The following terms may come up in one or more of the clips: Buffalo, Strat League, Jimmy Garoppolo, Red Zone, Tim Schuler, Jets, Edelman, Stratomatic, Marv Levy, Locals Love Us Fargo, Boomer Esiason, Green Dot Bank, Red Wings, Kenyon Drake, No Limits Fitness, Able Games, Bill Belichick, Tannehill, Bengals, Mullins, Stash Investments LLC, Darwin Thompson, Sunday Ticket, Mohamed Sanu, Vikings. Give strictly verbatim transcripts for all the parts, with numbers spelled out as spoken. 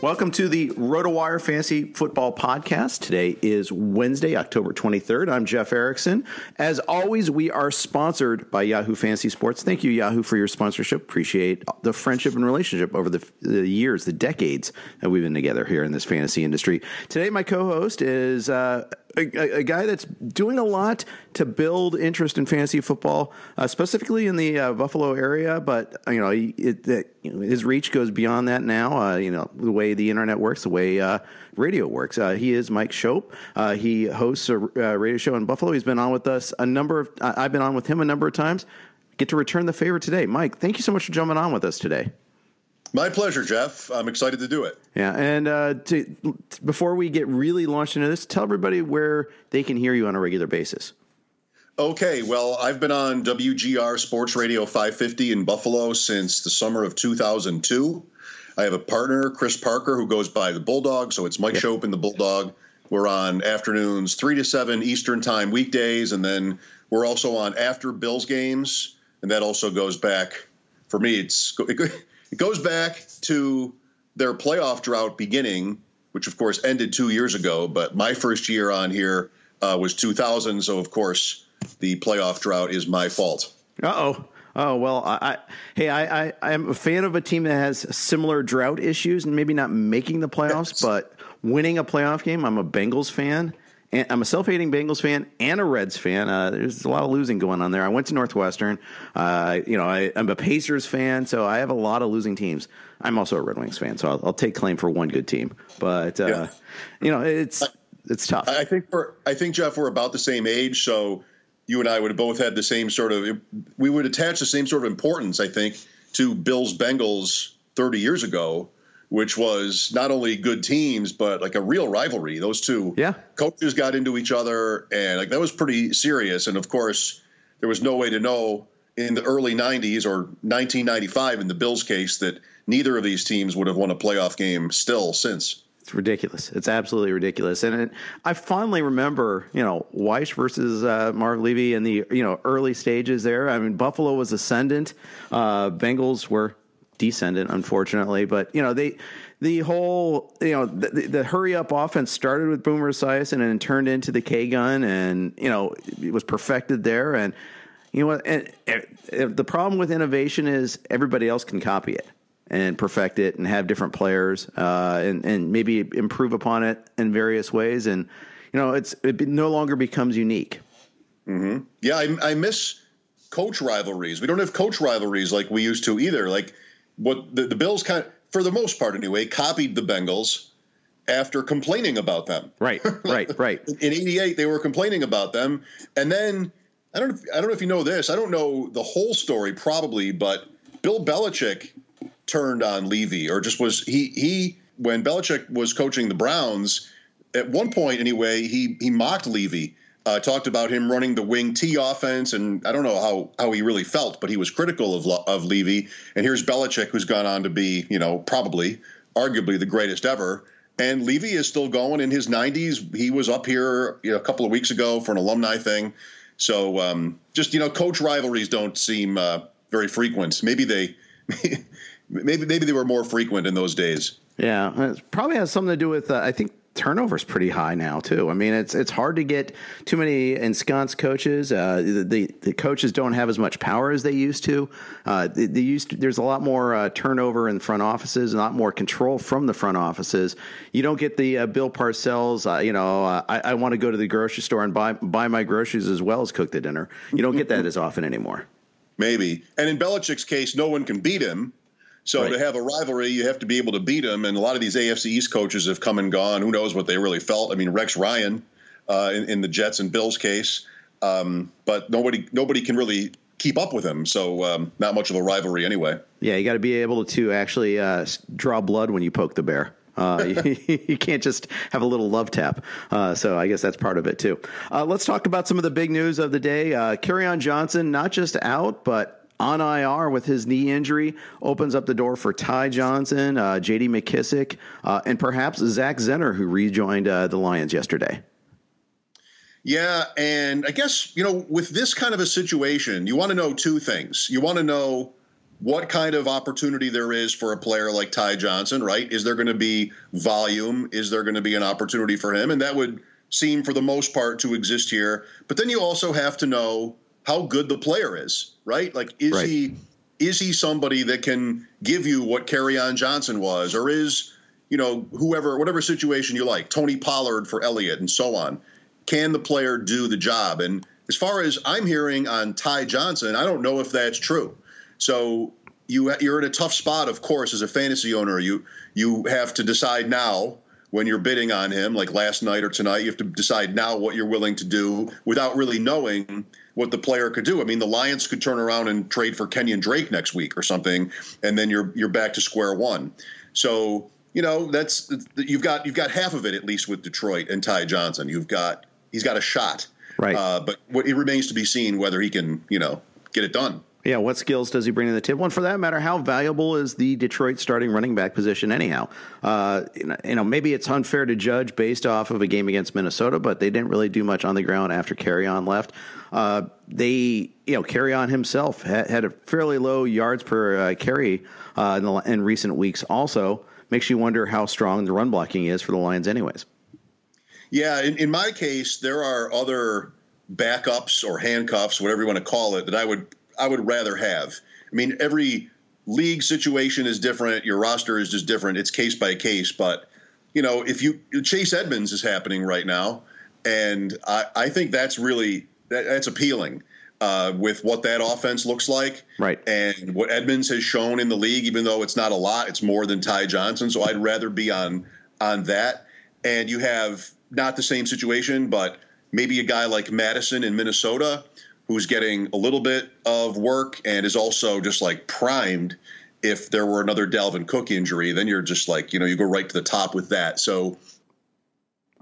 Welcome to the RotoWire Fantasy Football Podcast. Today is Wednesday, October twenty-third. I'm Jeff Erickson. As always, we are sponsored by Yahoo Fantasy Sports. Thank you, Yahoo, for your sponsorship. Appreciate the friendship and relationship over the, the years, the decades that we've been together here in this fantasy industry. Today, my co-host is uh, a, a guy that's doing a lot to build interest in fantasy football, uh, specifically in the uh, Buffalo area. But you know, it, it, his reach goes beyond that now. Uh, you know, the way the internet works, the way uh, radio works. Uh, he is Mike Schopp. Uh, he hosts a uh, radio show in Buffalo. He's been on with us a number of, uh, I've been on with him a number of times. Get to return the favor today. Mike, thank you so much for jumping on with us today. My pleasure, Jeff. I'm excited to do it. Yeah, and uh, to, to, before we get really launched into this, tell everybody where they can hear you on a regular basis. Okay, well, I've been on W G R Sports Radio five fifty in Buffalo since the summer of two thousand two. I have a partner, Chris Parker, who goes by the Bulldog, so it's Mike yeah. Schopp and the Bulldog. We're on afternoons, three to seven Eastern time weekdays, and then we're also on after Bills games, and that also goes back, for me, it's it goes back to their playoff drought beginning, which, of course, ended two years ago, but my first year on here uh, was two thousand, so, of course, the playoff drought is my fault. Uh-oh. Oh, well, I, I hey, I, I, I'm a fan of a team that has similar drought issues and maybe not making the playoffs, yes. but winning a playoff game. I'm a Bengals fan, and I'm a self-hating Bengals fan and a Reds fan. Uh, there's a lot of losing going on there. I went to Northwestern. Uh, you know, I, I'm a Pacers fan, so I have a lot of losing teams. I'm also a Red Wings fan, so I'll, I'll take claim for one good team. But, uh, yeah. you know, it's it's tough. I think, we're, I think, Jeff, we're about the same age, so – you and I would have both had the same sort of – we would attach the same sort of importance, I think, to Bills-Bengals thirty years ago, which was not only good teams but like a real rivalry. Those two yeah. coaches got into each other, and like that was pretty serious. And, of course, there was no way to know in the early nineties or nineteen ninety-five in the Bills case that neither of these teams would have won a playoff game still since. It's ridiculous. It's absolutely ridiculous. And it, I fondly remember, you know, Weish versus uh, Marv Levy in the, you know, early stages there. I mean, Buffalo was ascendant. Uh, Bengals were descendant, unfortunately. But, you know, they the whole, you know, the, the hurry up offense started with Boomer Esiason and turned into the K gun. And, you know, it was perfected there. And, you know what? And, and the problem with innovation is everybody else can copy it and perfect it and have different players uh, and, and maybe improve upon it in various ways. And, you know, it's it no longer becomes unique. Mm-hmm. Yeah, I, I miss coach rivalries. We don't have coach rivalries like we used to either. Like what the, the Bills kind of, for the most part anyway, copied the Bengals after complaining about them. Right, right, right. In eighty-eight, they were complaining about them. And then I don't, I don't know if you know this. I don't know the whole story probably, but Bill Belichick turned on Levy, or just was he he when Belichick was coaching the Browns at one point anyway, he he mocked Levy, uh, talked about him running the wing T offense, and I don't know how how he really felt, but he was critical of of Levy. And here's Belichick, who's gone on to be, you know, probably arguably the greatest ever, and Levy is still going in his nineties. He was up here, you know, a couple of weeks ago for an alumni thing. So um, just, you know, coach rivalries don't seem uh, very frequent. Maybe they. Maybe maybe they were more frequent in those days. Yeah, it probably has something to do with uh, I think turnover's pretty high now too. I mean, it's it's hard to get too many ensconced coaches. Uh, the the coaches don't have as much power as they used to. Uh, they, they used to, there's a lot more uh, turnover in front offices, a lot more control from the front offices. You don't get the uh, Bill Parcells. Uh, you know, uh, I, I want to go to the grocery store and buy buy my groceries as well as cook the dinner. You don't get that as often anymore. Maybe, and in Belichick's case, no one can beat him. So right. To have a rivalry, you have to be able to beat them. And a lot of these A F C East coaches have come and gone. Who knows what they really felt? I mean, Rex Ryan uh, in, in the Jets and Bills case, um, but nobody nobody can really keep up with him. So um, not much of a rivalry anyway. Yeah, you got to be able to actually uh, draw blood when you poke the bear. Uh, you, you can't just have a little love tap. Uh, so I guess that's part of it, too. Uh, let's talk about some of the big news of the day. Uh, Kerryon Johnson, not just out, but on I R with his knee injury, opens up the door for Ty Johnson, uh, J D McKissick, uh, and perhaps Zach Zenner, who rejoined uh, the Lions yesterday. Yeah, and I guess, you know, with this kind of a situation, you want to know two things. You want to know what kind of opportunity there is for a player like Ty Johnson, right? Is there going to be volume? Is there going to be an opportunity for him? And that would seem, for the most part, to exist here. But then you also have to know how good the player is, right? Like, is right. he is he somebody that can give you what Kerryon Johnson was, or is, you know, whoever, whatever situation you like, Tony Pollard for Elliott and so on. Can the player do the job? And as far as I'm hearing on Ty Johnson, I don't know if that's true. So you you're in a tough spot, of course, as a fantasy owner. You you have to decide now when you're bidding on him, like last night or tonight. You have to decide now what you're willing to do without really knowing what the player could do. I mean, the Lions could turn around and trade for Kenyon Drake next week or something, and then you're you're back to square one. So, you know, that's you've got you've got half of it at least with Detroit and Ty Johnson. You've got he's got a shot, right? Uh, but what, it remains to be seen whether he can, you know, get it done. Yeah, what skills does he bring to the table? And for that matter, how valuable is the Detroit starting running back position anyhow? Uh, you know, maybe it's unfair to judge based off of a game against Minnesota, but they didn't really do much on the ground after Kerryon left. Uh, they, you know, Kerryon himself had, had a fairly low yards per uh, carry uh, in, the, in recent weeks also. Makes you wonder how strong the run blocking is for the Lions anyways. Yeah, in, in my case, there are other backups or handcuffs, whatever you want to call it, that I would – I would rather have. I mean, every league situation is different. Your roster is just different. It's case by case. But, you know, if you Chase Edmonds is happening right now, and I, I think that's really that, that's appealing uh, with what that offense looks like. Right. And what Edmonds has shown in the league, even though it's not a lot, it's more than Ty Johnson. So I'd rather be on on that. And you have not the same situation, but maybe a guy like Madison in Minnesota, who's getting a little bit of work and is also just like primed. If there were another Dalvin Cook injury, then you're just like, you know, you go right to the top with that. So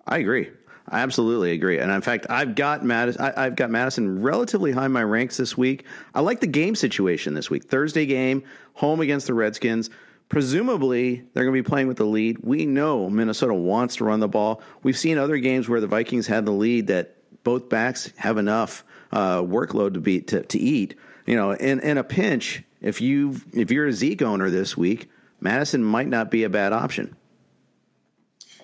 I agree. I absolutely agree. And in fact, I've got Madison, I, I've got Madison relatively high in my ranks this week. I like the game situation this week. Thursday game, home against the Redskins. Presumably, they're going to be playing with the lead. We know Minnesota wants to run the ball. We've seen other games where the Vikings had the lead that both backs have enough uh, workload to be to, to eat. You know, in, in a pinch, if you if you're a Zeke owner this week, Madison might not be a bad option.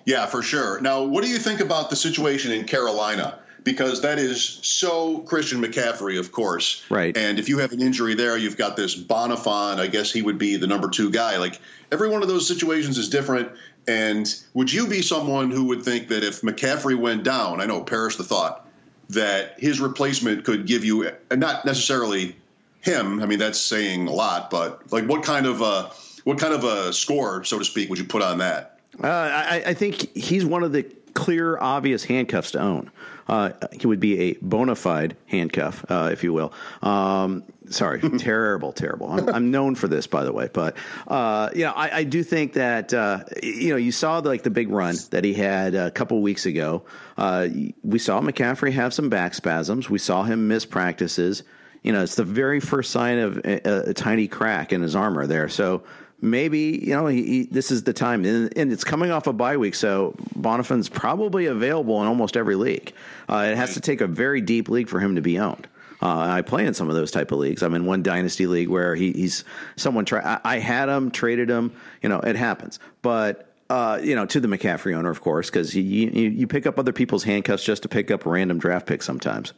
Yeah, for sure. Now, what do you think about the situation in Carolina? Because that is so Christian McCaffrey, of course. Right. And if you have an injury there, you've got this Bonnafon. I guess he would be the number two guy. Like, every one of those situations is different. And would you be someone who would think that if McCaffrey went down, I know, perish the thought, that his replacement could give you, and not necessarily him, I mean, that's saying a lot, but like what kind of a, what kind of a score, so to speak, would you put on that? Uh, I, I think he's one of the clear, obvious handcuffs to own. Uh, he would be a bona fide handcuff, uh, if you will. Um, sorry, terrible, terrible. I'm, I'm known for this, by the way. But, uh, you know, I, I do think that, uh, you know, you saw the, like the big run that he had a couple weeks ago. Uh, we saw McCaffrey have some back spasms. We saw him miss practices. You know, it's the very first sign of a, a, a tiny crack in his armor there. So, maybe, you know, he, he, this is the time, and, and it's coming off a bye week, so Bonnafon's probably available in almost every league. Uh, it has to take a very deep league for him to be owned. Uh, I play in some of those type of leagues. I'm in one dynasty league where he, he's someone. Try, I, I had him, traded him. You know, it happens. But uh, you know, to the McCaffrey owner, of course, because you, you you pick up other people's handcuffs just to pick up random draft picks sometimes.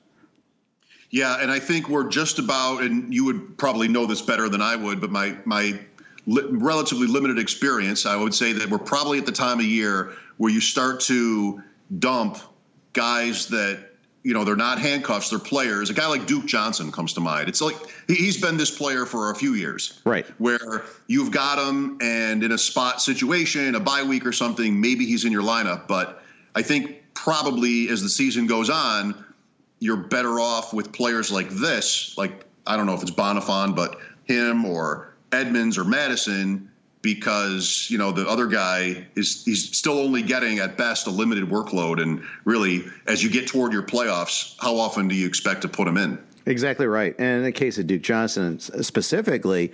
Yeah, and I think we're just about, and you would probably know this better than I would, but my my. Li- relatively limited experience, I would say that we're probably at the time of year where you start to dump guys that, you know, they're not handcuffs, they're players. A guy like Duke Johnson comes to mind. It's like he, he's been this player for a few years. Right. Where you've got him and in a spot situation, a bye week or something, maybe he's in your lineup. But I think probably as the season goes on, you're better off with players like this. Like, I don't know if it's Bonnafon, but him or Edmonds or Madison, because, you know, the other guy is he's still only getting at best a limited workload. And really, as you get toward your playoffs, how often do you expect to put him in? Exactly right. And in the case of Duke Johnson specifically,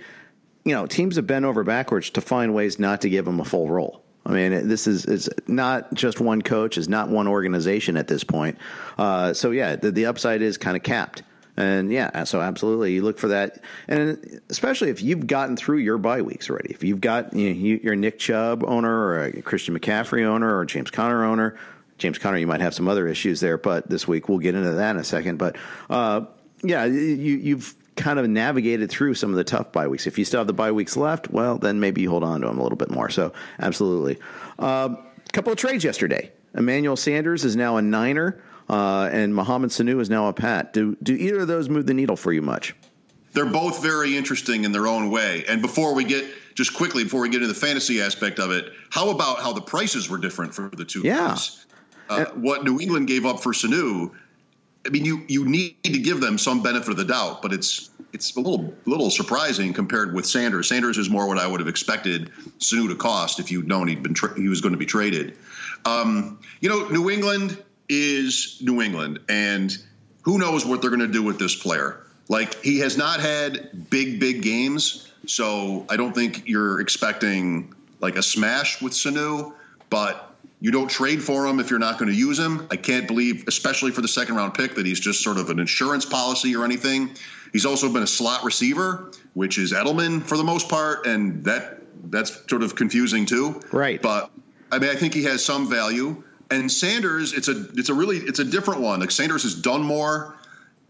you know, teams have bent over backwards to find ways not to give him a full role. I mean, this is it's not just one coach, it's not one organization at this point. Uh, so, yeah, the, the upside is kind of capped. And, yeah, so absolutely, you look for that. And especially if you've gotten through your bye weeks already. If you've got, you know, you, you're a Nick Chubb owner or a Christian McCaffrey owner or a James Conner owner. James Conner, you might have some other issues there, but this week we'll get into that in a second. But, uh, yeah, you, you've kind of navigated through some of the tough bye weeks. If you still have the bye weeks left, well, then maybe you hold on to them a little bit more. So, absolutely. A uh, couple of trades yesterday. Emmanuel Sanders is now a Niner. Uh, and Mohamed Sanu is now a Pat. Do do either of those move the needle for you much? They're both very interesting in their own way. And before we get, just quickly, before we get into the fantasy aspect of it, how about how the prices were different for the two yeah. guys? Uh, and, what New England gave up for Sanu, I mean, you, you need to give them some benefit of the doubt, but it's it's a little little surprising compared with Sanders. Sanders is more what I would have expected Sanu to cost if you'd known he'd been tra- he was going to be traded. Um, you know, New England is New England, and who knows what they're going to do with this player. Like, he has not had big, big games, so I don't think you're expecting, like, a smash with Sanu, but you don't trade for him if you're not going to use him. I can't believe, especially for the second-round pick, that he's just sort of an insurance policy or anything. He's also been a slot receiver, which is Edelman for the most part, and that that's sort of confusing too. Right. But, I mean, I think he has some value. And Sanders, it's a it's a really it's a different one. Like, Sanders has done more,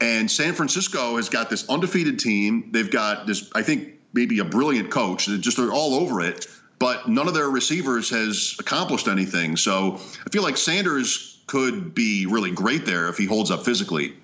and San Francisco has got this undefeated team. They've got this, I think, maybe a brilliant coach. They're just they're all over it, but none of their receivers has accomplished anything. So I feel like Sanders could be really great there if he holds up physically.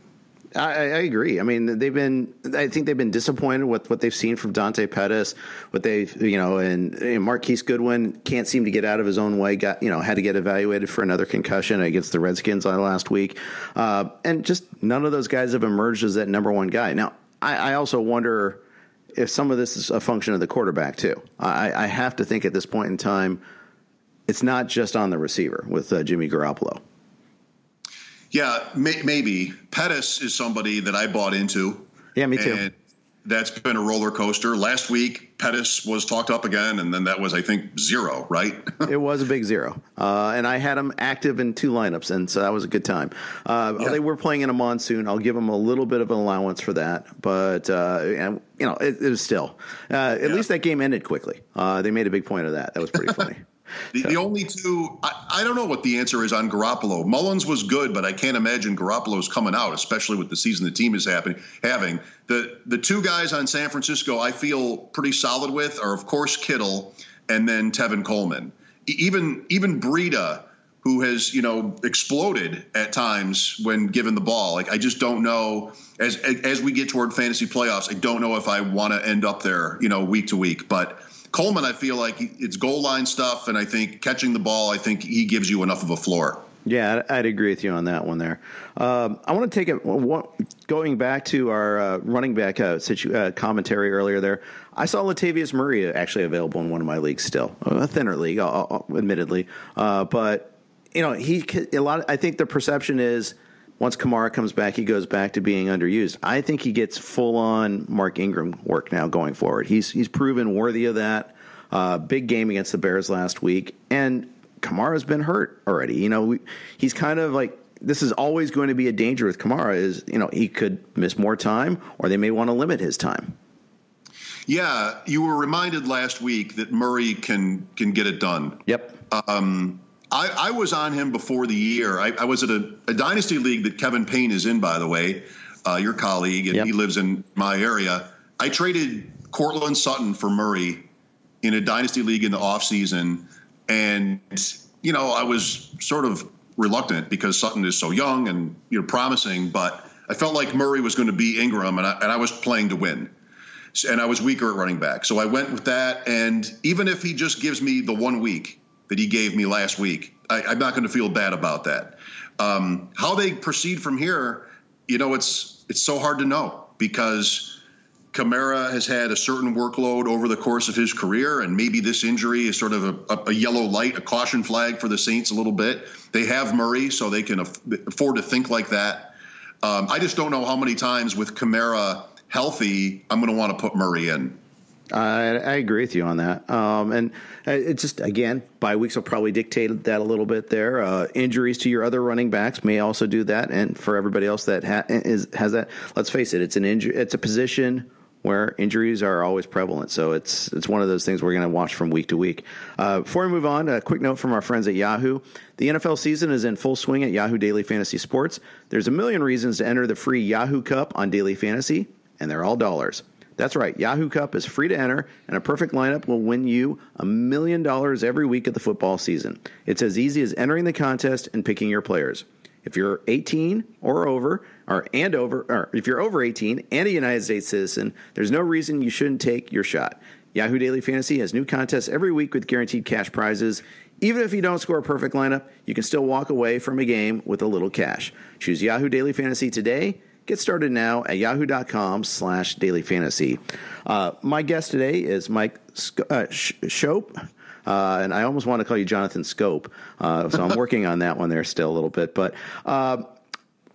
I, I agree. I mean, they've been, I think they've been disappointed with what they've seen from Dante Pettis, what they've, you know, and, and Marquise Goodwin can't seem to get out of his own way, got, you know, had to get evaluated for another concussion against the Redskins last week. Uh, and just none of those guys have emerged as that number one guy. Now, I, I also wonder if some of this is a function of the quarterback too. I, I have to think at this point in time, it's not just on the receiver with uh, Jimmy Garoppolo. Yeah, may, maybe. Pettis is somebody that I bought into. Yeah, me too. And that's been a roller coaster. Last week, Pettis was talked up again, and then that was, I think, zero, right? It was a big zero. Uh, and I had him active in two lineups, and so that was a good time. Uh, yeah. They were playing in a monsoon. I'll give them a little bit of an allowance for that. But, uh, and, you know, it, it was still. Uh, at yeah. least that game ended quickly. Uh, they made a big point of that. That was pretty funny. The, so. the only two, I, I don't know what the answer is on Garoppolo. Mullins was good, but I can't imagine Garoppolo's coming out, especially with the season the team is happening, having. The the two guys on San Francisco I feel pretty solid with are, of course, Kittle and then Tevin Coleman. Even even Breida, who has, you know, exploded at times when given the ball. Like, I just don't know. As as we get toward fantasy playoffs, I don't know if I want to end up there, you know, week to week. But Coleman, I feel like it's goal line stuff, and I think catching the ball, I think he gives you enough of a floor. Yeah, I'd agree with you on that one there. Um, I want to take it going back to our uh, running back uh, situ- uh, commentary earlier there. I saw Latavius Murray actually available in one of my leagues still, a thinner league, I'll, I'll, admittedly. Uh, but, you know, he a lot. Of, I think the perception is once Kamara comes back, he goes back to being underused. I think he gets full-on Mark Ingram work now going forward. He's he's proven worthy of that. Uh, big game against the Bears last week, and Kamara's been hurt already. You know, we, he's kind of like, this is always going to be a danger with Kamara is, you know, he could miss more time, or they may want to limit his time. Yeah, you were reminded last week that Murray can can get it done. Yep. Um I, I was on him before the year. I, I was at a, a dynasty league that Kevin Payne is in, by the way, uh, your colleague, and yep. he lives in my area. I traded Cortland Sutton for Murray in a dynasty league in the offseason, and, you know, I was sort of reluctant because Sutton is so young and, you know, promising, but I felt like Murray was going to be Ingram, and I, and I was playing to win. And I was weaker at running back. So I went with that, and even if he just gives me the one week that he gave me last week, I, I'm not going to feel bad about that. Um, how they proceed from here, you know, it's it's so hard to know because Kamara has had a certain workload over the course of his career, and maybe this injury is sort of a, a, a yellow light, a caution flag for the Saints a little bit. They have Murray, so they can afford to think like that. Um, I just don't know how many times with Kamara healthy, I'm going to want to put Murray in. I, I agree with you on that. Um, and it just, again, bye weeks will probably dictate that a little bit there. Uh, injuries to your other running backs may also do that. And for everybody else that ha- is, has that, let's face it, it's an injury. It's a position where injuries are always prevalent. So it's it's one of those things we're going to watch from week to week. Uh, before we move on, a quick note from our friends at Yahoo. The N F L season is in full swing at Yahoo Daily Fantasy Sports. There's a million reasons to enter the free Yahoo Cup on Daily Fantasy, and they're all dollars. That's right. Yahoo Cup is free to enter, and a perfect lineup will win you a million dollars every week of the football season. It's as easy as entering the contest and picking your players. If you're eighteen or over, or and over, or if you're over eighteen and a United States citizen, there's no reason you shouldn't take your shot. Yahoo Daily Fantasy has new contests every week with guaranteed cash prizes. Even if you don't score a perfect lineup, you can still walk away from a game with a little cash. Choose Yahoo Daily Fantasy today. Get started now at yahoo.com slash daily fantasy. Uh, my guest today is Mike Schopp, uh, and I almost want to call you Jonathan Scope, uh, so I'm working on that one there still a little bit. But uh,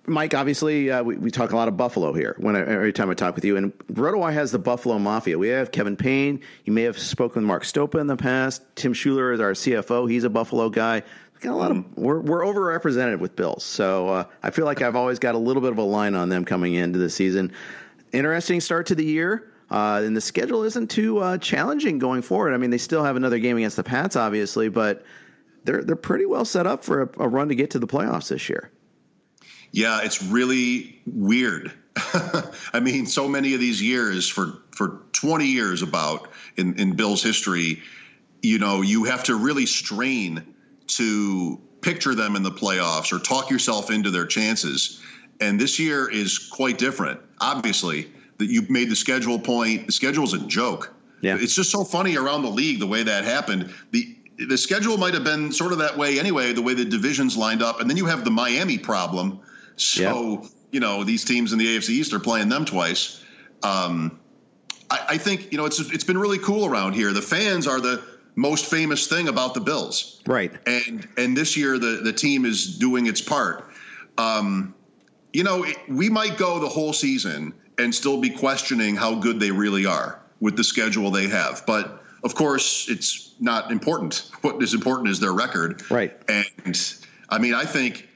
Mike, obviously, uh, we, we talk a lot of Buffalo here when I, every time I talk with you, and RotoWire has the Buffalo Mafia. We have Kevin Payne. You may have spoken with Mark Stopa in the past. Tim Schuler is our C F O. He's a Buffalo guy. Got a lot of we're we're overrepresented with Bills, so uh, I feel like I've always got a little bit of a line on them coming into the season. Interesting start to the year, uh, and the schedule isn't too uh, challenging going forward. I mean, they still have another game against the Pats, obviously, but they're they're pretty well set up for a, a run to get to the playoffs this year. Yeah, it's really weird. I mean, so many of these years for for twenty years about in in Bills history, you know, you have to really strain to picture them in the playoffs or talk yourself into their chances. And this year is quite different. Obviously, that you've made the schedule point. The schedule's a joke. Yeah. It's just so funny around the league the way that happened. The the schedule might have been sort of that way anyway, the way the divisions lined up. And then you have the Miami problem. So, yeah. you know, these teams in the A F C East are playing them twice. Um, I, I think, you know, it's it's been really cool around here. The fans are the most famous thing about the Bills. Right. And and this year the, the team is doing its part. um, you know, it, we might go the whole season and still be questioning how good they really are with the schedule they have. But of course, it's not important. What is important is their record. Right. And I mean, I think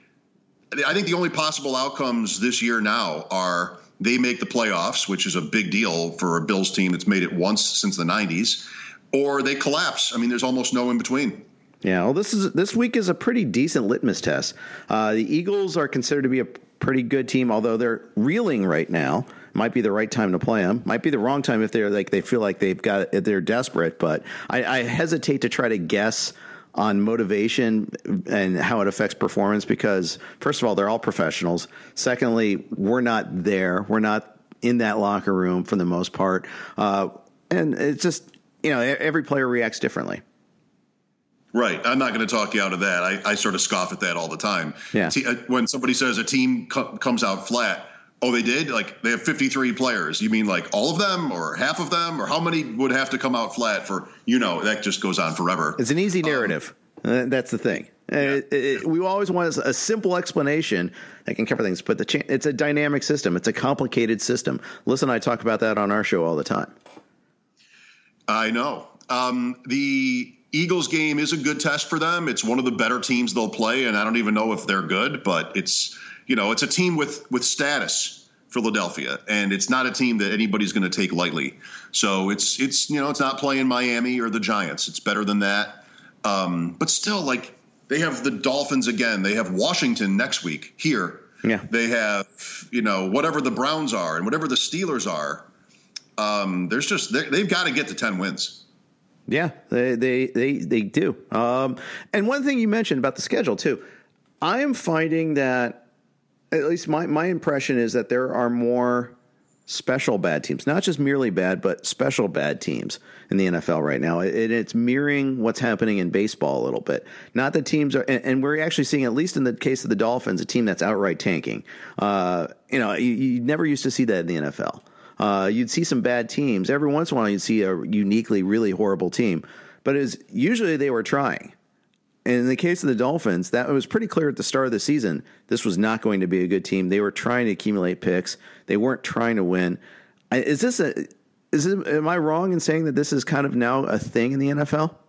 I think the only possible outcomes this year now are they make the playoffs, which is a big deal for a Bills team that's made it once since the nineties, or they collapse. I mean, there's almost no in between. Yeah, well, this is this week is a pretty decent litmus test. Uh, the Eagles are considered to be a pretty good team, although they're reeling right now. Might be the right time to play them. Might be the wrong time if they're like they feel like they've got they're desperate. But I, I hesitate to try to guess on motivation and how it affects performance because, first of all, they're all professionals. Secondly, we're not there. We're not in that locker room for the most part. Uh, and it's just, you know, every player reacts differently. Right. I'm not going to talk you out of that. I, I sort of scoff at that all the time. Yeah. When somebody says a team co- comes out flat, oh, they did? Like they have fifty-three players. You mean like all of them or half of them or how many would have to come out flat for, you know, that just goes on forever. It's an easy narrative. Um, That's the thing. Yeah. It, it, we always want a simple explanation that can cover things, but the cha- it's a dynamic system. It's a complicated system. Liz and I talk about that on our show all the time. I know. Um, the Eagles game is a good test for them. It's one of the better teams they'll play, and I don't even know if they're good, but it's, you know, it's a team with with status, Philadelphia, and it's not a team that anybody's going to take lightly. So it's it's you know, it's not playing Miami or the Giants. It's better than that. Um, but still, like, they have the Dolphins again. They have Washington next week here. Yeah. They have, you know, whatever the Browns are and whatever the Steelers are. Um, there's just they've got to get to ten wins. Yeah, they they they, they do. Um, and one thing you mentioned about the schedule, too, I am finding that at least my, my impression is that there are more special bad teams, not just merely bad, but special bad teams in the N F L right now. It, it, it's mirroring what's happening in baseball a little bit. Not that teams are, and, and we're actually seeing, at least in the case of the Dolphins, a team that's outright tanking. Uh, you know, you, you never used to see that in the N F L. Uh, you'd see some bad teams. Every once in a while, you'd see a uniquely really horrible team. But it was, usually they were trying. And in the case of the Dolphins, that it was pretty clear at the start of the season, this was not going to be a good team. They were trying to accumulate picks. They weren't trying to win. Is this a is it, am I wrong in saying that this is kind of now a thing in the N F L?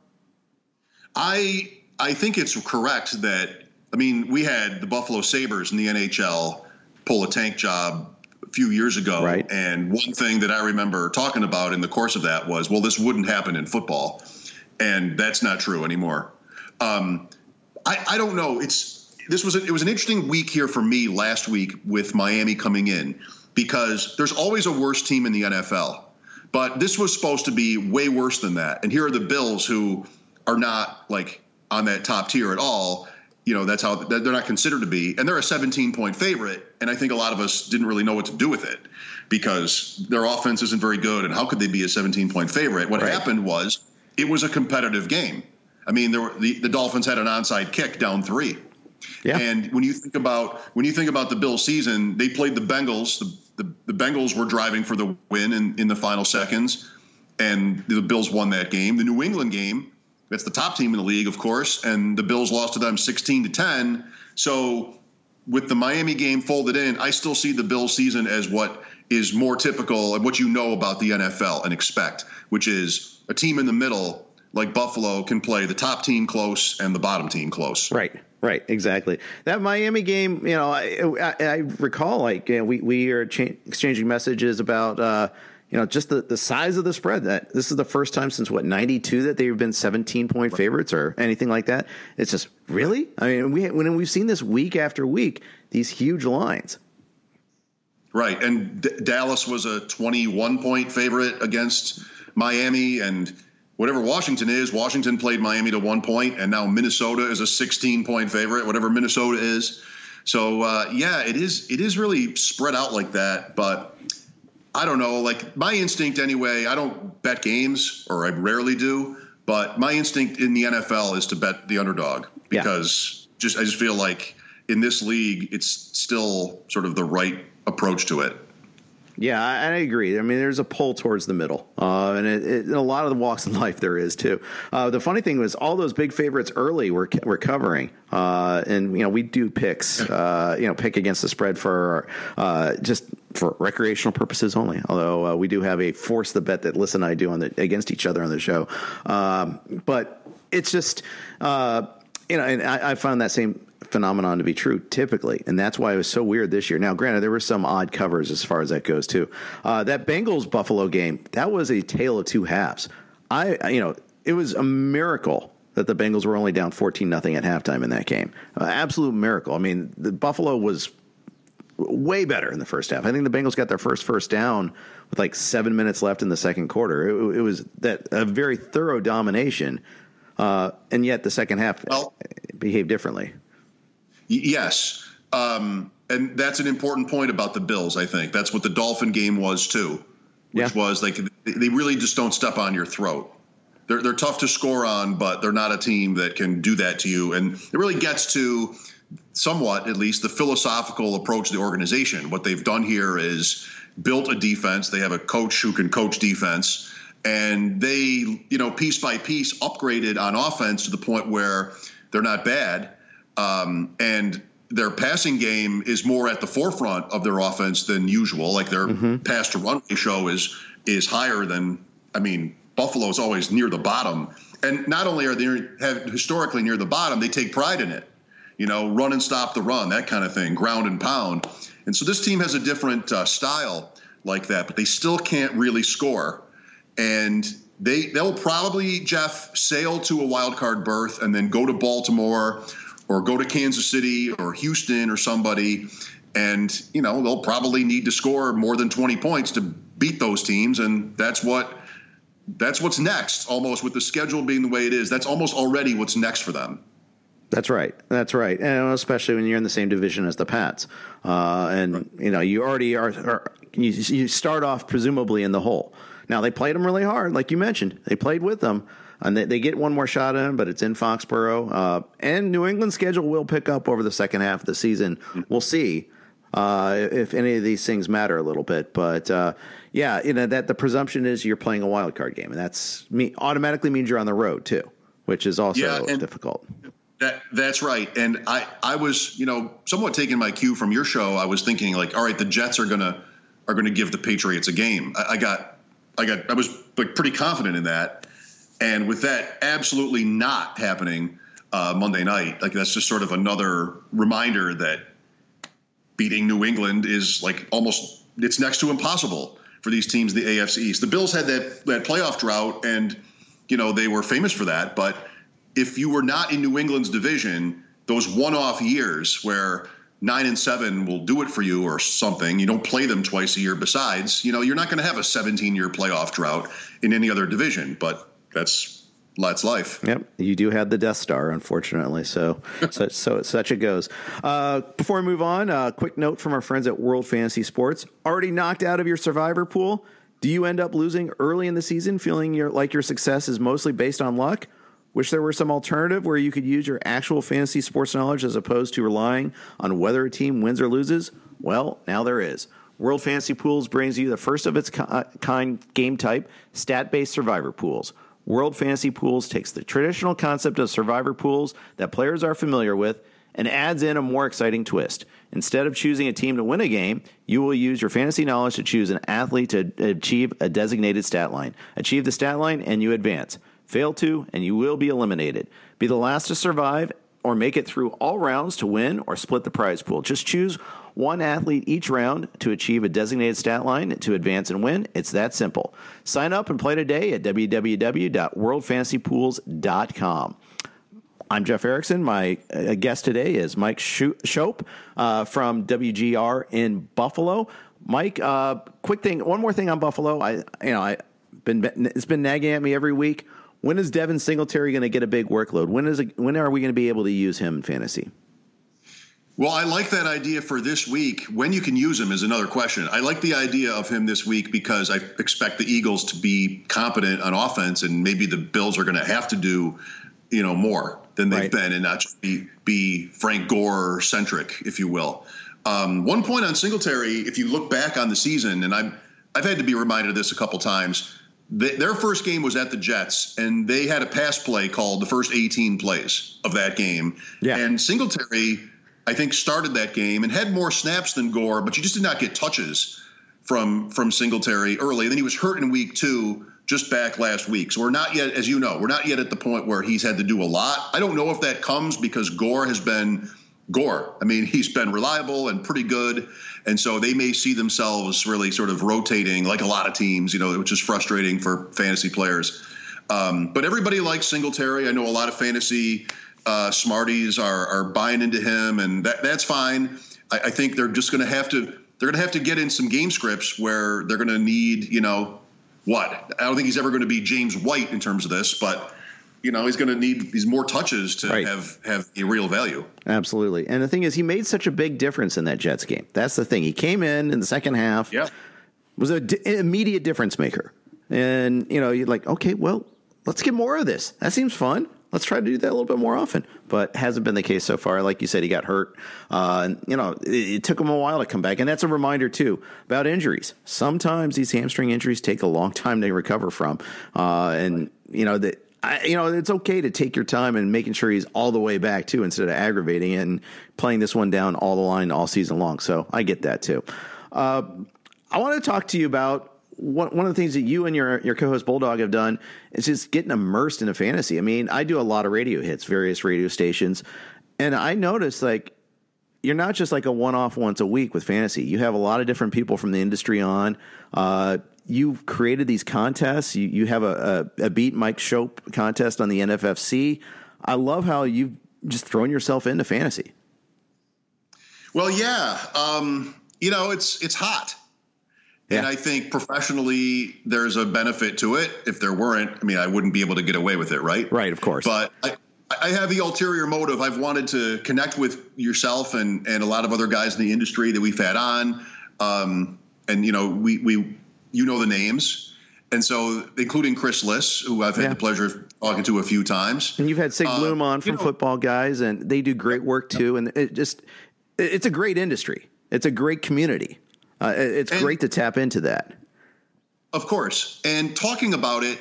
I I think it's correct that, I mean, we had the Buffalo Sabres in the N H L pull a tank job a few years ago. Right. And one thing that I remember talking about in the course of that was, well, this wouldn't happen in football. And that's not true anymore. Um, I, I don't know. It's this was a, it was an interesting week here for me last week with Miami coming in because there's always a worse team in the N F L, but this was supposed to be way worse than that. And here are the Bills, who are not like on that top tier at all. You know, that's how they're not considered to be. And they're a seventeen point favorite. And I think a lot of us didn't really know what to do with it because their offense isn't very good. And how could they be a seventeen point favorite? What Right. happened was it was a competitive game. I mean, there were, the, the Dolphins had an onside kick down three. Yeah. And when you think about when you think about the Bills season, they played the Bengals. The, the, the Bengals were driving for the win in, in the final seconds, and the Bills won that game. The New England game, that's the top team in the league, of course, and the Bills lost to them sixteen to ten. So with the Miami game folded in, I still see the Bills season as what is more typical of what you know about the N F L and expect, which is a team in the middle like Buffalo can play the top team close and the bottom team close. Right, right, exactly. That Miami game, you know, I, I, I recall like you know, we we are cha- exchanging messages about, uh, you know, just the, the size of the spread. That this is the first time since, what, ninety-two that they've been seventeen point favorites or anything like that. It's just, really? I mean, we when we've seen this week after week, these huge lines. Right, and D- Dallas was a twenty-one point favorite against Miami, and whatever Washington is, Washington played Miami to one point, and now Minnesota is a sixteen point favorite, whatever Minnesota is. So, uh, yeah, it is it is really spread out like that. But I don't know, like my instinct anyway, I don't bet games, or I rarely do, but my instinct in the N F L is to bet the underdog because yeah. just I just feel like in this league, it's still sort of the right approach to it. Yeah, I, I agree. I mean, there's a pull towards the middle, uh, and it, it, a lot of the walks in life there is too. Uh, the funny thing was, all those big favorites early we're we're covering, uh, and you know we do picks, uh, you know, pick against the spread for uh, just for recreational purposes only. Although uh, we do have a force the bet that Liz and I do on the against each other on the show, um, but it's just uh, you know, and I, I found that same phenomenon to be true typically, and that's why it was so weird this year. Now granted, there were some odd covers as far as that goes too. Uh that Bengals Buffalo game, that was a tale of two halves. I you know it was a miracle that the Bengals were only down fourteen nothing at halftime in that game. Uh, absolute miracle. I mean, the Buffalo was way better in the first half. I think the Bengals got their first first down with like seven minutes left in the second quarter. It, it was that a very thorough domination, uh and yet the second half well, behaved differently. Yes. Um, and that's an important point about the Bills, I think. That's what the Dolphin game was, too, which yeah. was like they really just don't step on your throat. They're, they're tough to score on, but they're not a team that can do that to you. And it really gets to somewhat, at least, the philosophical approach to the organization. What they've done here is built a defense. They have a coach who can coach defense. And they, you know, piece by piece upgraded on offense to the point where they're not bad. Um, and their passing game is more at the forefront of their offense than usual. Like their mm-hmm. pass to run ratio is is higher than, I mean, Buffalo's always near the bottom. And not only are they have historically near the bottom, they take pride in it. You know, run and stop the run, that kind of thing, ground and pound. And so this team has a different uh, style like that, but they still can't really score. And they they'll probably, Jeff, sail to a wild card berth and then go to Baltimore or go to Kansas City or Houston or somebody, and, you know, they'll probably need to score more than twenty points to beat those teams, and that's what that's what's next, almost, with the schedule being the way it is. That's almost already what's next for them. That's right. That's right. And especially when you're in the same division as the Pats. Uh, and, right. you know, you already are, are – you, you start off presumably in the hole. Now, they played them really hard, like you mentioned. They played with them. And they, they get one more shot in, but it's in Foxborough. Uh, and New England's schedule will pick up over the second half of the season. We'll see uh, if any of these things matter a little bit. But, uh, yeah, you know that the presumption is you're playing a wild card game, and that's me, automatically means you're on the road too, which is also yeah, difficult. That, that's right. And I, I was, you know, somewhat taking my cue from your show. I was thinking, like, all right, the Jets are gonna are gonna give the Patriots a game. I, I got, I got, I was like pretty confident in that. And with that absolutely not happening uh, Monday night, like that's just sort of another reminder that beating New England is like almost – it's next to impossible for these teams, the A F C East. The Bills had that, that playoff drought, and, you know, they were famous for that. But if you were not in New England's division, those one-off years where nine and seven will do it for you or something, you don't play them twice a year besides, you know, you're not going to have a seventeen-year playoff drought in any other division. But – That's that's life. Yep. You do have the Death Star, unfortunately. So, so, so such it goes. Uh, before we move on, a uh, quick note from our friends at World Fantasy Sports. Already knocked out of your survivor pool? Do you end up losing early in the season, feeling your, like your success is mostly based on luck? Wish there were some alternative where you could use your actual fantasy sports knowledge as opposed to relying on whether a team wins or loses? Well, now there is. World Fantasy Pools brings you the first of its kind game type, stat-based survivor pools. World Fantasy Pools takes the traditional concept of survivor pools that players are familiar with and adds in a more exciting twist. Instead of choosing a team to win a game, you will use your fantasy knowledge to choose an athlete to achieve a designated stat line. Achieve the stat line and you advance. Fail to and you will be eliminated. Be the last to survive or make it through all rounds to win or split the prize pool. Just choose one athlete each round to achieve a designated stat line to advance and win. It's that simple. Sign up and play today at w w w dot world fantasy pools dot com. I'm Jeff Erickson. My uh, guest today is Mike Schopp uh, from W G R in Buffalo. Mike, uh, quick thing, one more thing on Buffalo. I, you know, I been it's been nagging at me every week. When is Devin Singletary going to get a big workload? When is it, when are we going to be able to use him in fantasy? Well, I like that idea for this week. When you can use him is another question. I like the idea of him this week because I expect the Eagles to be competent on offense, and maybe the Bills are going to have to do, you know, more than they've right. been, and not just be, be Frank Gore centric, if you will. Um, one point on Singletary, if you look back on the season, and I'm, I've had to be reminded of this a couple times, they, their first game was at the Jets, and they had a pass play called the first eighteen plays of that game. Yeah. And Singletary, I think, started that game and had more snaps than Gore, but you just did not get touches from from Singletary early. And then he was hurt in week two just back last week. So we're not yet, as you know, we're not yet at the point where he's had to do a lot. I don't know if that comes because Gore has been Gore. I mean, he's been reliable and pretty good. And so they may see themselves really sort of rotating like a lot of teams, you know, which is frustrating for fantasy players. Um, but everybody likes Singletary. I know a lot of fantasy uh, smarties are, are buying into him, and that, that's fine. I, I think they're just going to have to, they're going to have to get in some game scripts where they're going to need, you know, what? I don't think he's ever going to be James White in terms of this, but you know, he's going to need these more touches to right. have, have a real value. Absolutely. And the thing is, he made such a big difference in that Jets game. That's the thing. He came in in the second half, yeah. was an immediate difference maker. And, you know, you're like, okay, well, let's get more of this. That seems fun. Let's try to do that a little bit more often. But hasn't been the case so far. Like you said, he got hurt. Uh, and, you know, it, it took him a while to come back. And that's a reminder, too, about injuries. Sometimes these hamstring injuries take a long time to recover from. Uh, and, you know, that. I, you know, it's okay to take your time and making sure he's all the way back, too, instead of aggravating it and playing this one down all the line all season long. So I get that, too. Uh, I want to talk to you about one, one of the things that you and your, your co-host Bulldog have done is just getting immersed in a fantasy. I mean, I do a lot of radio hits, various radio stations, and I noticed, like, you're not just like a one-off once a week with fantasy. You have a lot of different people from the industry on. Uh You've created these contests. You you have a, a, a Beat Mike Schopp contest on the N F F C. I love how you've just thrown yourself into fantasy. Well, yeah. Um, you know, it's it's hot. Yeah. And I think professionally there's a benefit to it. If there weren't, I mean, I wouldn't be able to get away with it, right? Right, of course. But I, I have the ulterior motive. I've wanted to connect with yourself and, and a lot of other guys in the industry that we've had on. Um, and, you know, we we – you know the names, and so including Chris Liss, who I've had yeah. the pleasure of talking to a few times. And you've had Sig Bloom uh, on from you know, Football Guys, and they do great work too. And it just, it's a great industry. It's a great community. Uh, it's and, great to tap into that. Of course. And talking about it,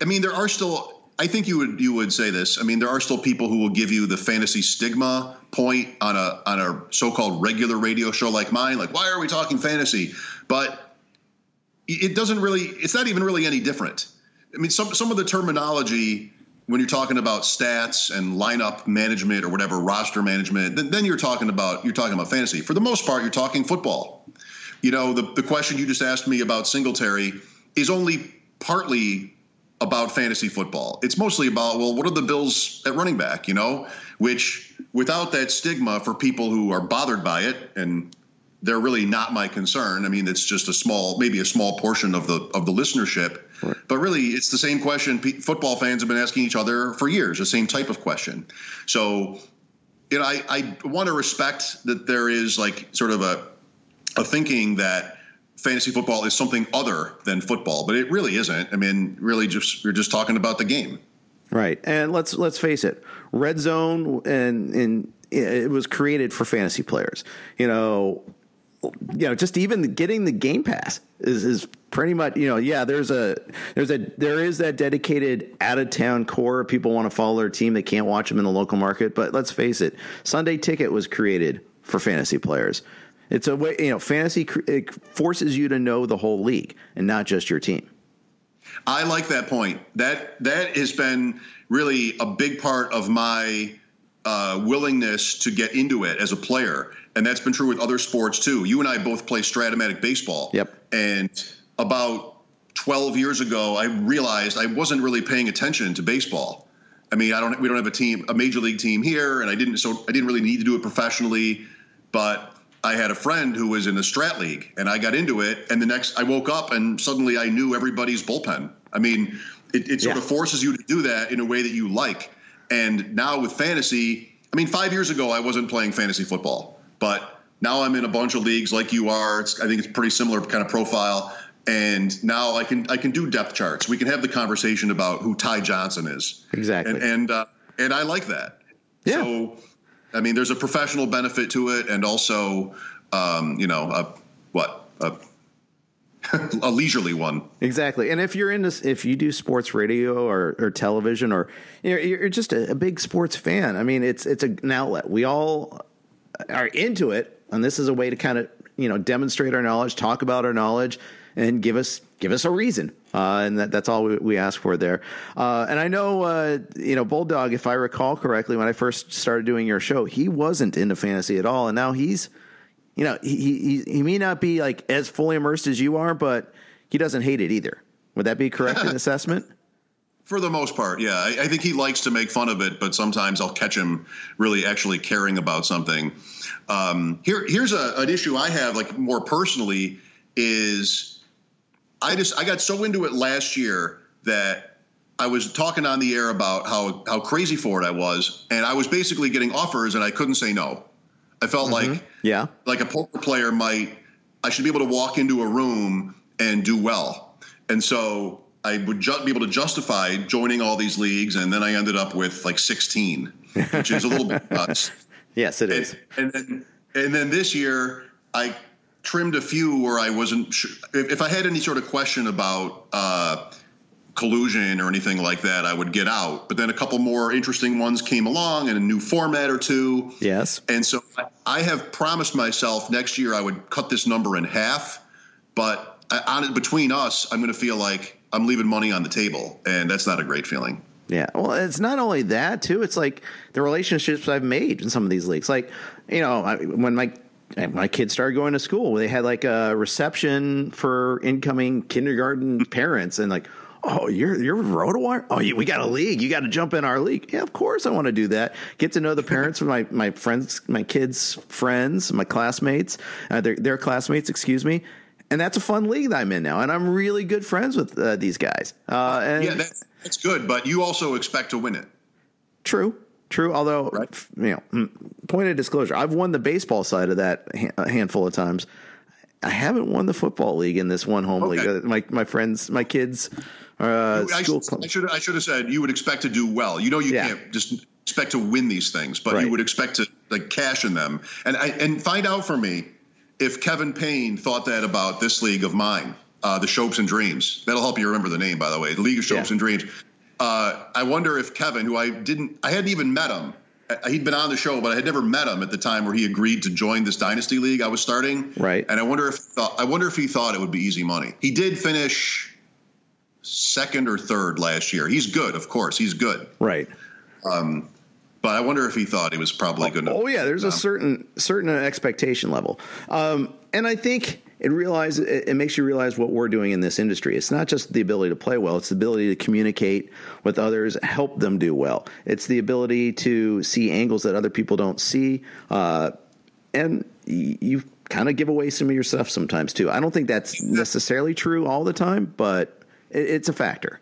I mean, there are still, I think you would, you would say this. I mean, there are still people who will give you the fantasy stigma point on a, on a so-called regular radio show like mine. Like, why are we talking fantasy? But it doesn't really, it's not even really any different. I mean, some some of the terminology when you're talking about stats and lineup management or whatever, roster management, then, then you're talking about you're talking about fantasy. For the most part, you're talking football. You know, the, the question you just asked me about Singletary is only partly about fantasy football. It's mostly about, well, what are the Bills at running back, you know, which without that stigma for people who are bothered by it, and they're really not my concern. I mean, it's just a small, maybe a small portion of the of the listenership. Right. But really, it's the same question p- football fans have been asking each other for years, the same type of question. So, you know, I, I want to respect that there is like sort of a a thinking that fantasy football is something other than football, but it really isn't. I mean, really, just you're just talking about the game, right? And let's let's face it, Red Zone and and it was created for fantasy players, you know. You know, just even getting the Game Pass is, is pretty much, you know, yeah, there's a there's a there is that dedicated out of town core. People want to follow their team. They can't watch them in the local market. But let's face it, Sunday Ticket was created for fantasy players. It's a way, you know, fantasy it forces you to know the whole league and not just your team. I like that point. That that has been really a big part of my uh, willingness to get into it as a player. And that's been true with other sports, too. You and I both play Stratomatic baseball. Yep. And about twelve years ago, I realized I wasn't really paying attention to baseball. I mean, I don't we don't have a team, a major league team here. And I didn't so I didn't really need to do it professionally. But I had a friend who was in the Strat League and I got into it. And the next I woke up and suddenly I knew everybody's bullpen. I mean, it, it sort yeah. of forces you to do that in a way that you like. And now with fantasy, I mean, five years ago, I wasn't playing fantasy football. But now I'm in a bunch of leagues like you are. It's, I think it's pretty similar kind of profile. And now I can I can do depth charts. We can have the conversation about who Ty Johnson is. Exactly. And and, uh, and I like that. Yeah. So, I mean, there's a professional benefit to it. And also, um, you know, a what a, a leisurely one. Exactly. And if you're in this, if you do sports radio or, or television, or you know, you're just a, a big sports fan, I mean, it's it's an outlet. We all are into it, and this is a way to kind of, you know, demonstrate our knowledge, talk about our knowledge, and give us give us a reason. Uh, and that, that's all we, we ask for there. Uh, and I know, uh, you know, Bulldog, if I recall correctly, when I first started doing your show, he wasn't into fantasy at all. And now he's, you know, he, he, he may not be like as fully immersed as you are, but he doesn't hate it either. Would that be correct an assessment? For the most part, yeah. I, I think he likes to make fun of it, but sometimes I'll catch him really actually caring about something. Um, here, here's a, an issue I have, like more personally, is I just I got so into it last year that I was talking on the air about how how crazy for it I was, and I was basically getting offers, and I couldn't say no. I felt mm-hmm. like yeah, like a poker player might I should be able to walk into a room and do well, and so I would ju- be able to justify joining all these leagues, and then I ended up with like sixteen, which is a little bit nuts. Yes, it and, is. And then, and then this year, I trimmed a few where I wasn't sure. If, if I had any sort of question about uh, collusion or anything like that, I would get out. But then a couple more interesting ones came along in a new format or two. Yes. And so I, I have promised myself next year I would cut this number in half, but I, on, between us, I'm going to feel like I'm leaving money on the table, and that's not a great feeling. Yeah. Well, it's not only that too. It's like the relationships I've made in some of these leagues. Like, you know, I, when my, my kids started going to school, they had like a reception for incoming kindergarten parents, and like, oh, you're, you're RotoWire. Oh, you, we got a league. You got to jump in our league. Yeah, of course I want to do that. Get to know the parents of my, my friends, my kids' friends, my classmates, uh, their, their classmates, excuse me. And that's a fun league that I'm in now, and I'm really good friends with uh, these guys. Uh, and yeah, that's, that's good, but you also expect to win it. True, true. Although, right. you know, point of disclosure, I've won the baseball side of that a handful of times. I haven't won the football league in this one home okay. league. My my friends, my kids. Uh, I, school should, I should I should have said you would expect to do well. You know, you yeah. can't just expect to win these things, but right. you would expect to like cash in them. And I and find out for me. If Kevin Payne thought that about this league of mine, uh, the Shopes and Dreams, that'll help you remember the name, by the way, the League of Shopes yeah. and Dreams. Uh, I wonder if Kevin, who I didn't, I hadn't even met him. I, he'd been on the show, but I had never met him at the time where he agreed to join this dynasty league I was starting. Right. And I wonder if I wonder if he thought it would be easy money. He did finish second or third last year. He's good, of course. He's good. Right. Um, But I wonder if he thought he was probably going to. Oh, yeah. There's um, a certain certain expectation level. Um, and I think it, realize, it, it makes you realize what we're doing in this industry. It's not just the ability to play well. It's the ability to communicate with others, help them do well. It's the ability to see angles that other people don't see. Uh, and you kind of give away some of your stuff sometimes, too. I don't think that's necessarily true all the time, but it, it's a factor.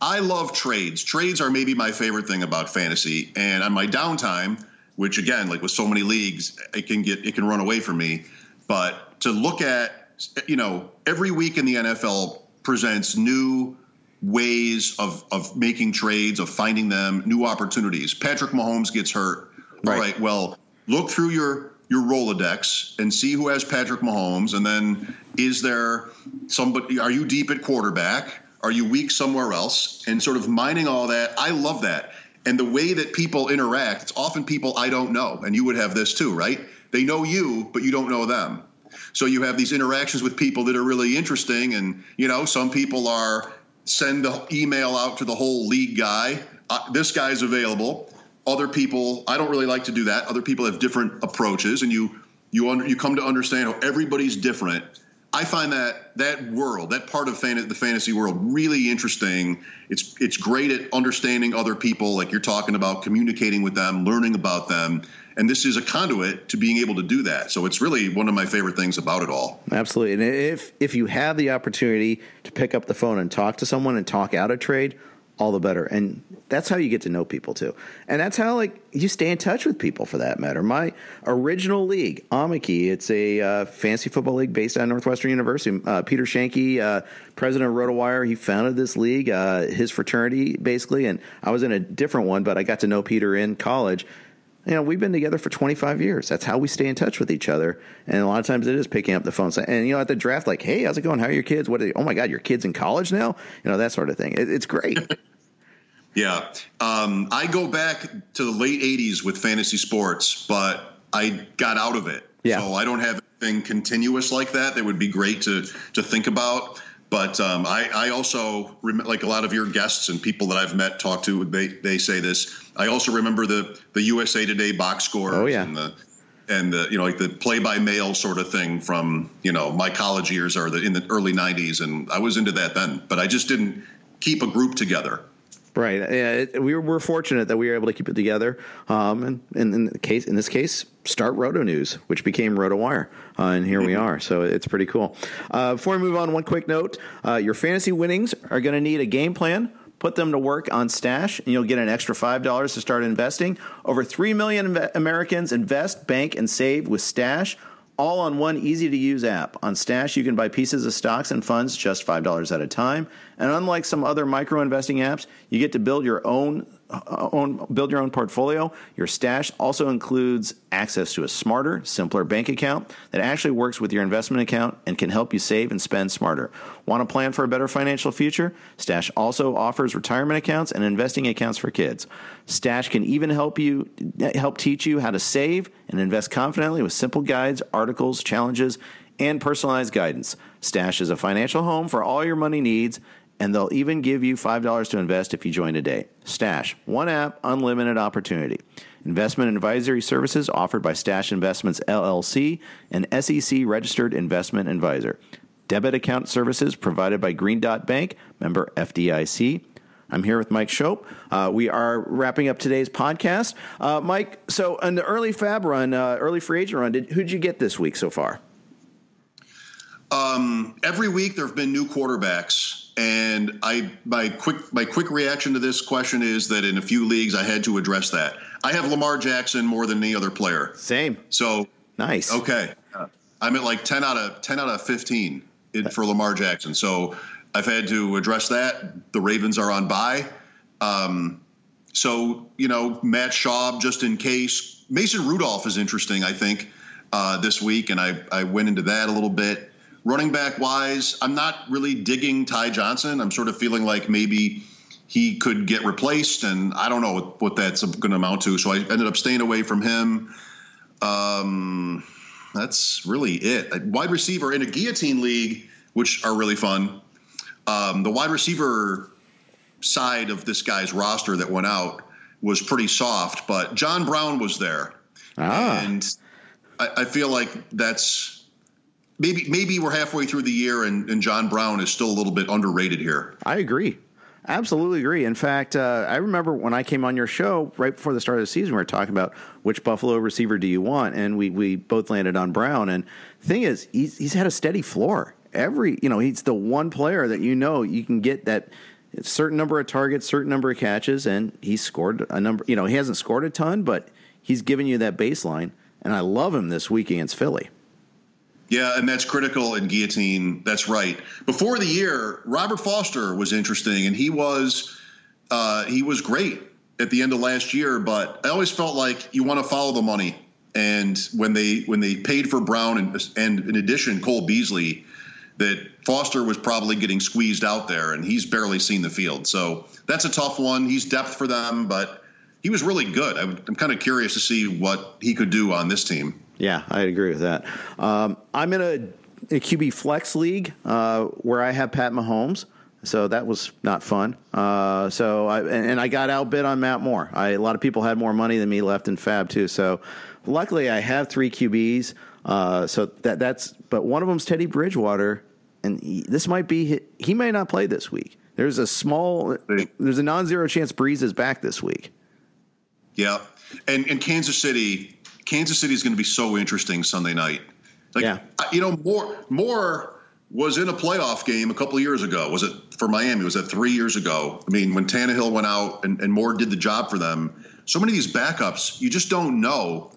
I love trades. Trades are maybe my favorite thing about fantasy. And on my downtime, which again, like with so many leagues, it can get it can run away from me. But to look at, you know, every week in the N F L presents new ways of of making trades, of finding them, new opportunities. Patrick Mahomes gets hurt. Right. All right. Well, look through your your Rolodex and see who has Patrick Mahomes, and then is there somebody? Are you deep at quarterback? Are you weak somewhere else? And sort of mining all that. I love that. And the way that people interact, it's often people I don't know. And you would have this too, right? They know you, but you don't know them. So you have these interactions with people that are really interesting. And, you know, some people are send the email out to the whole league guy. Uh, this guy's available. Other people, I don't really like to do that. Other people have different approaches. And you you under, you come to understand how everybody's different. I find that that world, that part of fan, the fantasy world, really interesting. It's it's great at understanding other people, like you're talking about, communicating with them, learning about them. And this is a conduit to being able to do that. So it's really one of my favorite things about it all. Absolutely. And if if you have the opportunity to pick up the phone and talk to someone and talk out a trade, all the better. And that's how you get to know people too. And that's how like you stay in touch with people for that matter. My original league, Amaki, it's a uh, fantasy football league based on Northwestern University. Uh, Peter Shanky, uh, president of RotoWire, he founded this league, uh, his fraternity basically. And I was in a different one, but I got to know Peter in college. You know, we've been together for twenty-five years. That's how we stay in touch with each other. And a lot of times it is picking up the phone. And, you know, at the draft, like, hey, how's it going? How are your kids? What are they? Oh, my God, your kid's in college now? You know, that sort of thing. It, it's great. Yeah. Um, I go back to the late eighties with fantasy sports, but I got out of it. Yeah. So I don't have anything continuous like that. That would be great to to think about. But um, I, I also, rem- like a lot of your guests and people that I've met, talked to, they, they say this. I also remember the, the U S A Today box score. Oh, yeah. And the, and the, you know, like the play-by-mail sort of thing from, you know, my college years or the, in the early nineties. And I was into that then. But I just didn't keep a group together. Right. Yeah, it, we were, we're fortunate that we were able to keep it together. Um, and, and in the case, in this case, start Roto News, which became RotoWire, uh, and here we are. So it's pretty cool. Uh, before we move on, one quick note: uh, your fantasy winnings are going to need a game plan. Put them to work on Stash, and you'll get an extra five dollars to start investing. Over three million Americans invest, bank, and save with Stash, all on one easy-to-use app. On Stash, you can buy pieces of stocks and funds just five dollars at a time. And unlike some other micro-investing apps, you get to build your own, uh, own build your own portfolio. Your Stash also includes access to a smarter, simpler bank account that actually works with your investment account and can help you save and spend smarter. Want to plan for a better financial future? Stash also offers retirement accounts and investing accounts for kids. Stash can even help you help teach you how to save and invest confidently with simple guides, articles, challenges, and personalized guidance. Stash is a financial home for all your money needs, and they'll even give you five dollars to invest if you join today. Stash, one app, unlimited opportunity. Investment and advisory services offered by Stash Investments, L L C, an S E C-registered investment advisor. Debit account services provided by Green Dot Bank, member F D I C. I'm here with Mike Schopp. Uh, we are wrapping up today's podcast. Uh, Mike, so in the early Fab run, uh, early free agent run, did, who'd you get this week so far? Um, every week there have been new quarterbacks, and I my quick my quick reaction to this question is that in a few leagues I had to address that. I have Lamar Jackson more than any other player. Same. So nice. Okay, I'm at like ten out of ten out of fifteen in, for Lamar Jackson. So I've had to address that. The Ravens are on bye. Um, so, you know, Matt Schaub, just in case. Mason Rudolph is interesting, I think, uh, this week, and I, I went into that a little bit. Running back-wise, I'm not really digging Ty Johnson. I'm sort of feeling like maybe he could get replaced, and I don't know what, what that's going to amount to. So I ended up staying away from him. Um, that's really it. A wide receiver in a guillotine league, which are really fun. Um, the wide receiver side of this guy's roster that went out was pretty soft, but John Brown was there. Ah. And I, I feel like that's maybe maybe we're halfway through the year and, and John Brown is still a little bit underrated here. I agree. Absolutely agree. In fact, uh, I remember when I came on your show right before the start of the season, we were talking about which Buffalo receiver do you want, and we, we both landed on Brown. And the thing is, he's, he's had a steady floor. Every, you know, he's the one player that, you know, you can get that certain number of targets, certain number of catches, and he's scored a number, you know, he hasn't scored a ton, but he's given you that baseline, and I love him this week against Philly. Yeah, and that's critical in guillotine. That's right. Before the year, Robert Foster was interesting, and he was uh, he was great at the end of last year, but I always felt like you want to follow the money, and when they when they paid for Brown and, and in addition, Cole Beasley, that Foster was probably getting squeezed out there, and he's barely seen the field. So that's a tough one. He's depth for them, but he was really good. I'm, I'm kind of curious to see what he could do on this team. Yeah, I agree with that. Um, I'm in a, a Q B flex league uh, where I have Pat Mahomes. So that was not fun. Uh, so I, and, and I got outbid on Matt Moore. I, a lot of people had more money than me left in Fab too. So luckily I have three Q Bs. Uh, so that that's, but one of them's Teddy Bridgewater, and he, this might be, his, he may not play this week. There's a small, there's a non-zero chance Breeze is back this week. Yeah. And, and Kansas City, Kansas City is going to be so interesting Sunday night. Like, yeah. I, you know, Moore, Moore was in a playoff game a couple of years ago. Was it for Miami? Was that three years ago? I mean, when Tannehill went out and, and Moore did the job for them, so many of these backups, you just don't know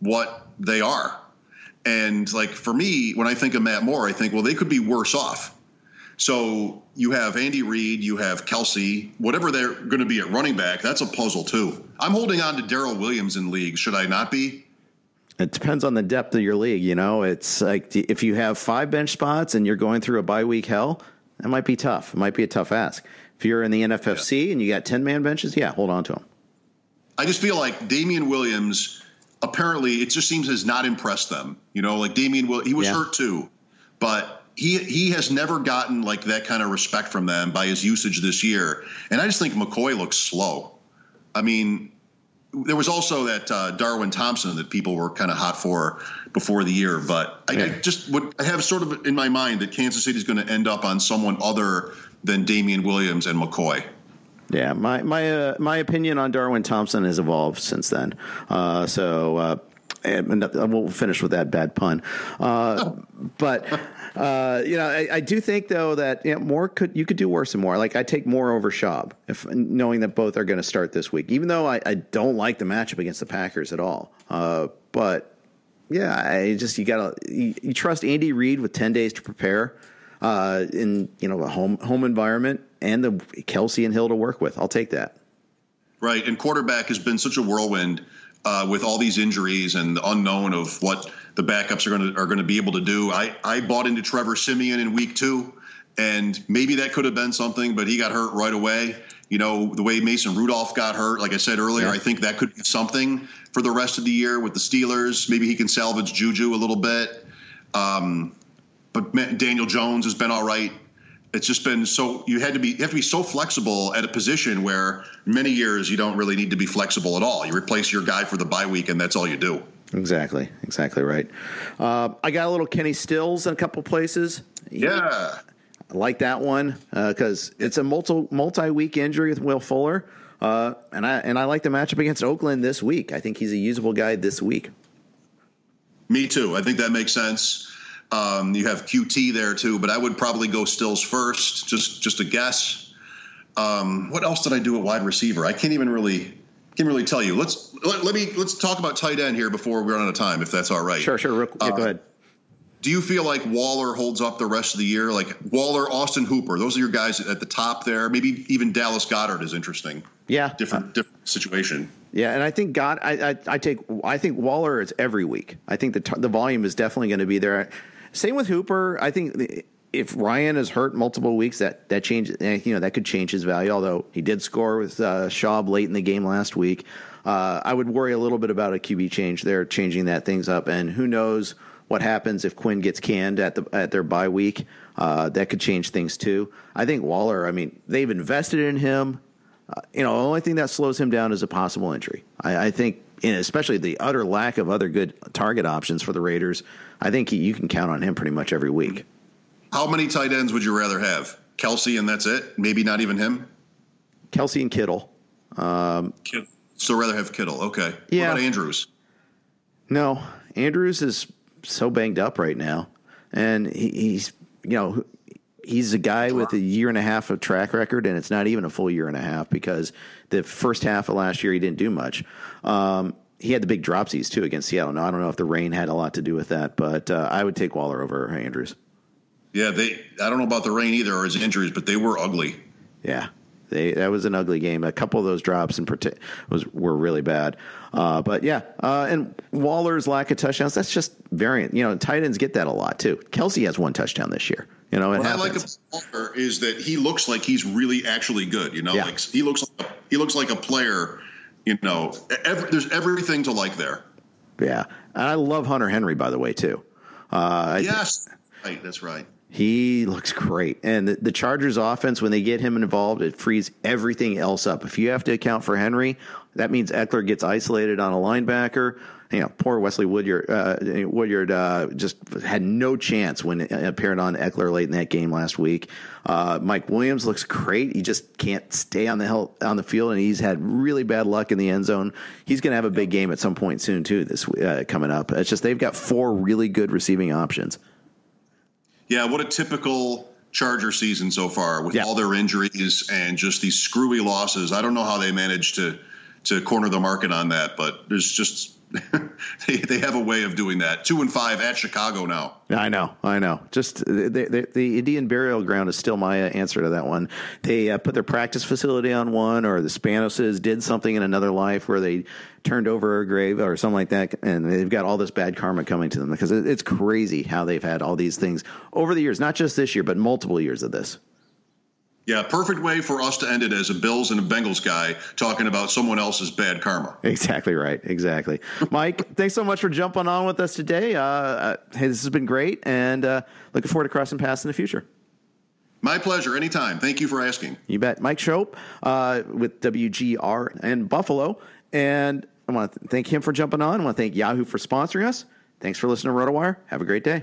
what they are. And, like, for me, when I think of Matt Moore, I think, well, they could be worse off. So you have Andy Reid, you have Kelsey, whatever they're going to be at running back, that's a puzzle too. I'm holding on to Darryl Williams in league. Should I not be? It depends on the depth of your league. You know, it's like if you have five bench spots and you're going through a bye week hell, that might be tough. It might be a tough ask. If you're in the N F F C yeah. and you got ten-man benches, yeah, hold on to them. I just feel like Damian Williams, apparently, it just seems has not impressed them. You know, like Damian Williams, he was yeah. hurt too, but he he has never gotten like that kind of respect from them by his usage this year. And I just think McCoy looks slow. I mean, there was also that uh, Darwin Thompson that people were kind of hot for before the year. But I, yeah. I just would I have sort of in my mind that Kansas City is going to end up on someone other than Damian Williams and McCoy. Yeah, my my uh, my opinion on Darwin Thompson has evolved since then. Uh, so uh, and we'll finish with that bad pun. Uh, but. Uh, you know, I, I do think though that you know, Moore could you could do worse than Moore. Like I take Moore over Schaub, if knowing that both are going to start this week. Even though I, I don't like the matchup against the Packers at all, uh, but yeah, I just you gotta you, you trust Andy Reid with ten days to prepare uh, in you know a home home environment and the Kelsey and Hill to work with. I'll take that. Right, and quarterback has been such a whirlwind. Uh, with all these injuries and the unknown of what the backups are going to are going to be able to do. I, I bought into Trevor Siemian in week two, and maybe that could have been something, but he got hurt right away. You know, the way Mason Rudolph got hurt, like I said earlier, yeah. I think that could be something for the rest of the year with the Steelers. Maybe he can salvage Juju a little bit. Um, but Daniel Jones has been all right. It's just been so you had to be you have to be so flexible at a position where many years you don't really need to be flexible at all. You replace your guy for the bye week and that's all you do. Exactly. Exactly right. Uh, I got a little Kenny Stills in a couple places. Yeah. I like that one because uh, it's a multi, multi-week injury with Will Fuller. Uh, and I and I like the matchup against Oakland this week. I think he's a usable guy this week. Me too. I think that makes sense. Um, you have Q T there, too, but I would probably go Stills first, just just a guess. Um, what else did I do at wide receiver? I can't even really can't really tell you. Let's let, let me let's talk about tight end here before we run out of time, if that's all right. Sure, sure. Real, yeah, uh, go ahead. Do you feel like Waller holds up the rest of the year? Like Waller, Austin Hooper, those are your guys at the top there. Maybe even Dallas Goedert is interesting. Yeah, different uh, different situation. Yeah, and I think God, I, I I take I think Waller is every week. I think the the volume is definitely going to be there. Same with Hooper. I think if Ryan is hurt multiple weeks, that that change, you know, that could change his value. Although he did score with uh, Schaub late in the game last week, uh, I would worry a little bit about a Q B change there, changing that things up. And who knows what happens if Quinn gets canned at the at their bye week? Uh, that could change things too. I think Waller. I mean, they've invested in him. Uh, you know, the only thing that slows him down is a possible injury. I, I think. And especially the utter lack of other good target options for the Raiders, I think he, you can count on him pretty much every week. How many tight ends would you rather have? Kelsey and that's it? Maybe not even him? Kelsey and Kittle. Um, Kittle. So rather have Kittle. Okay. Yeah. What about Andrews? No. Andrews is so banged up right now. And he, he's, you know, he's a guy with a year and a half of track record, and it's not even a full year and a half because the first half of last year he didn't do much. Um, he had the big dropsies, too, against Seattle. Now, I don't know if the rain had a lot to do with that, but uh, I would take Waller over Andrews. Yeah, they. I don't know about the rain either or his injuries, but they were ugly. Yeah, they, that was an ugly game. A couple of those drops in partic- was were really bad. Uh, but, yeah, uh, and Waller's lack of touchdowns, that's just variant. You know, tight ends get that a lot, too. Kelsey has one touchdown this year. You know, what happens. I like about Waller is that he looks like he's really actually good. You know, yeah. like he looks like a, he looks like a player. You know, every, there's everything to like there. Yeah, and I love Hunter Henry, by the way, too. Uh, yes, I th- right, that's right. He looks great, and the, the Chargers' offense when they get him involved, it frees everything else up. If you have to account for Henry, that means Eckler gets isolated on a linebacker. You know, poor Wesley Woodyard. Uh, Woodyard uh, just had no chance when it appeared on Eckler late in that game last week. Uh, Mike Williams looks great. He just can't stay on the hell, on the field, and he's had really bad luck in the end zone. He's going to have a big game at some point soon too. This uh, coming up, it's just they've got four really good receiving options. Yeah, what a typical Charger season so far with yeah. all their injuries and just these screwy losses. I don't know how they managed to. to corner the market on that. But there's just they, they have a way of doing that. Two and five at Chicago now. I know. I know. Just the, the, the Indian burial ground is still my uh, answer to that one. They uh, put their practice facility on one, or the Spanoses did something in another life where they turned over a grave or something like that. And they've got all this bad karma coming to them, because it, it's crazy how they've had all these things over the years, not just this year, but multiple years of this. Yeah, perfect way for us to end it as a Bills and a Bengals guy talking about someone else's bad karma. Exactly right. Exactly. Mike, thanks so much for jumping on with us today. Uh, uh, hey, this has been great, and uh, looking forward to crossing paths in the future. My pleasure. Anytime. Thank you for asking. You bet. Mike Schopp uh, with W G R in Buffalo, and I want to th- thank him for jumping on. I want to thank Yahoo for sponsoring us. Thanks for listening to RotoWire. Have a great day.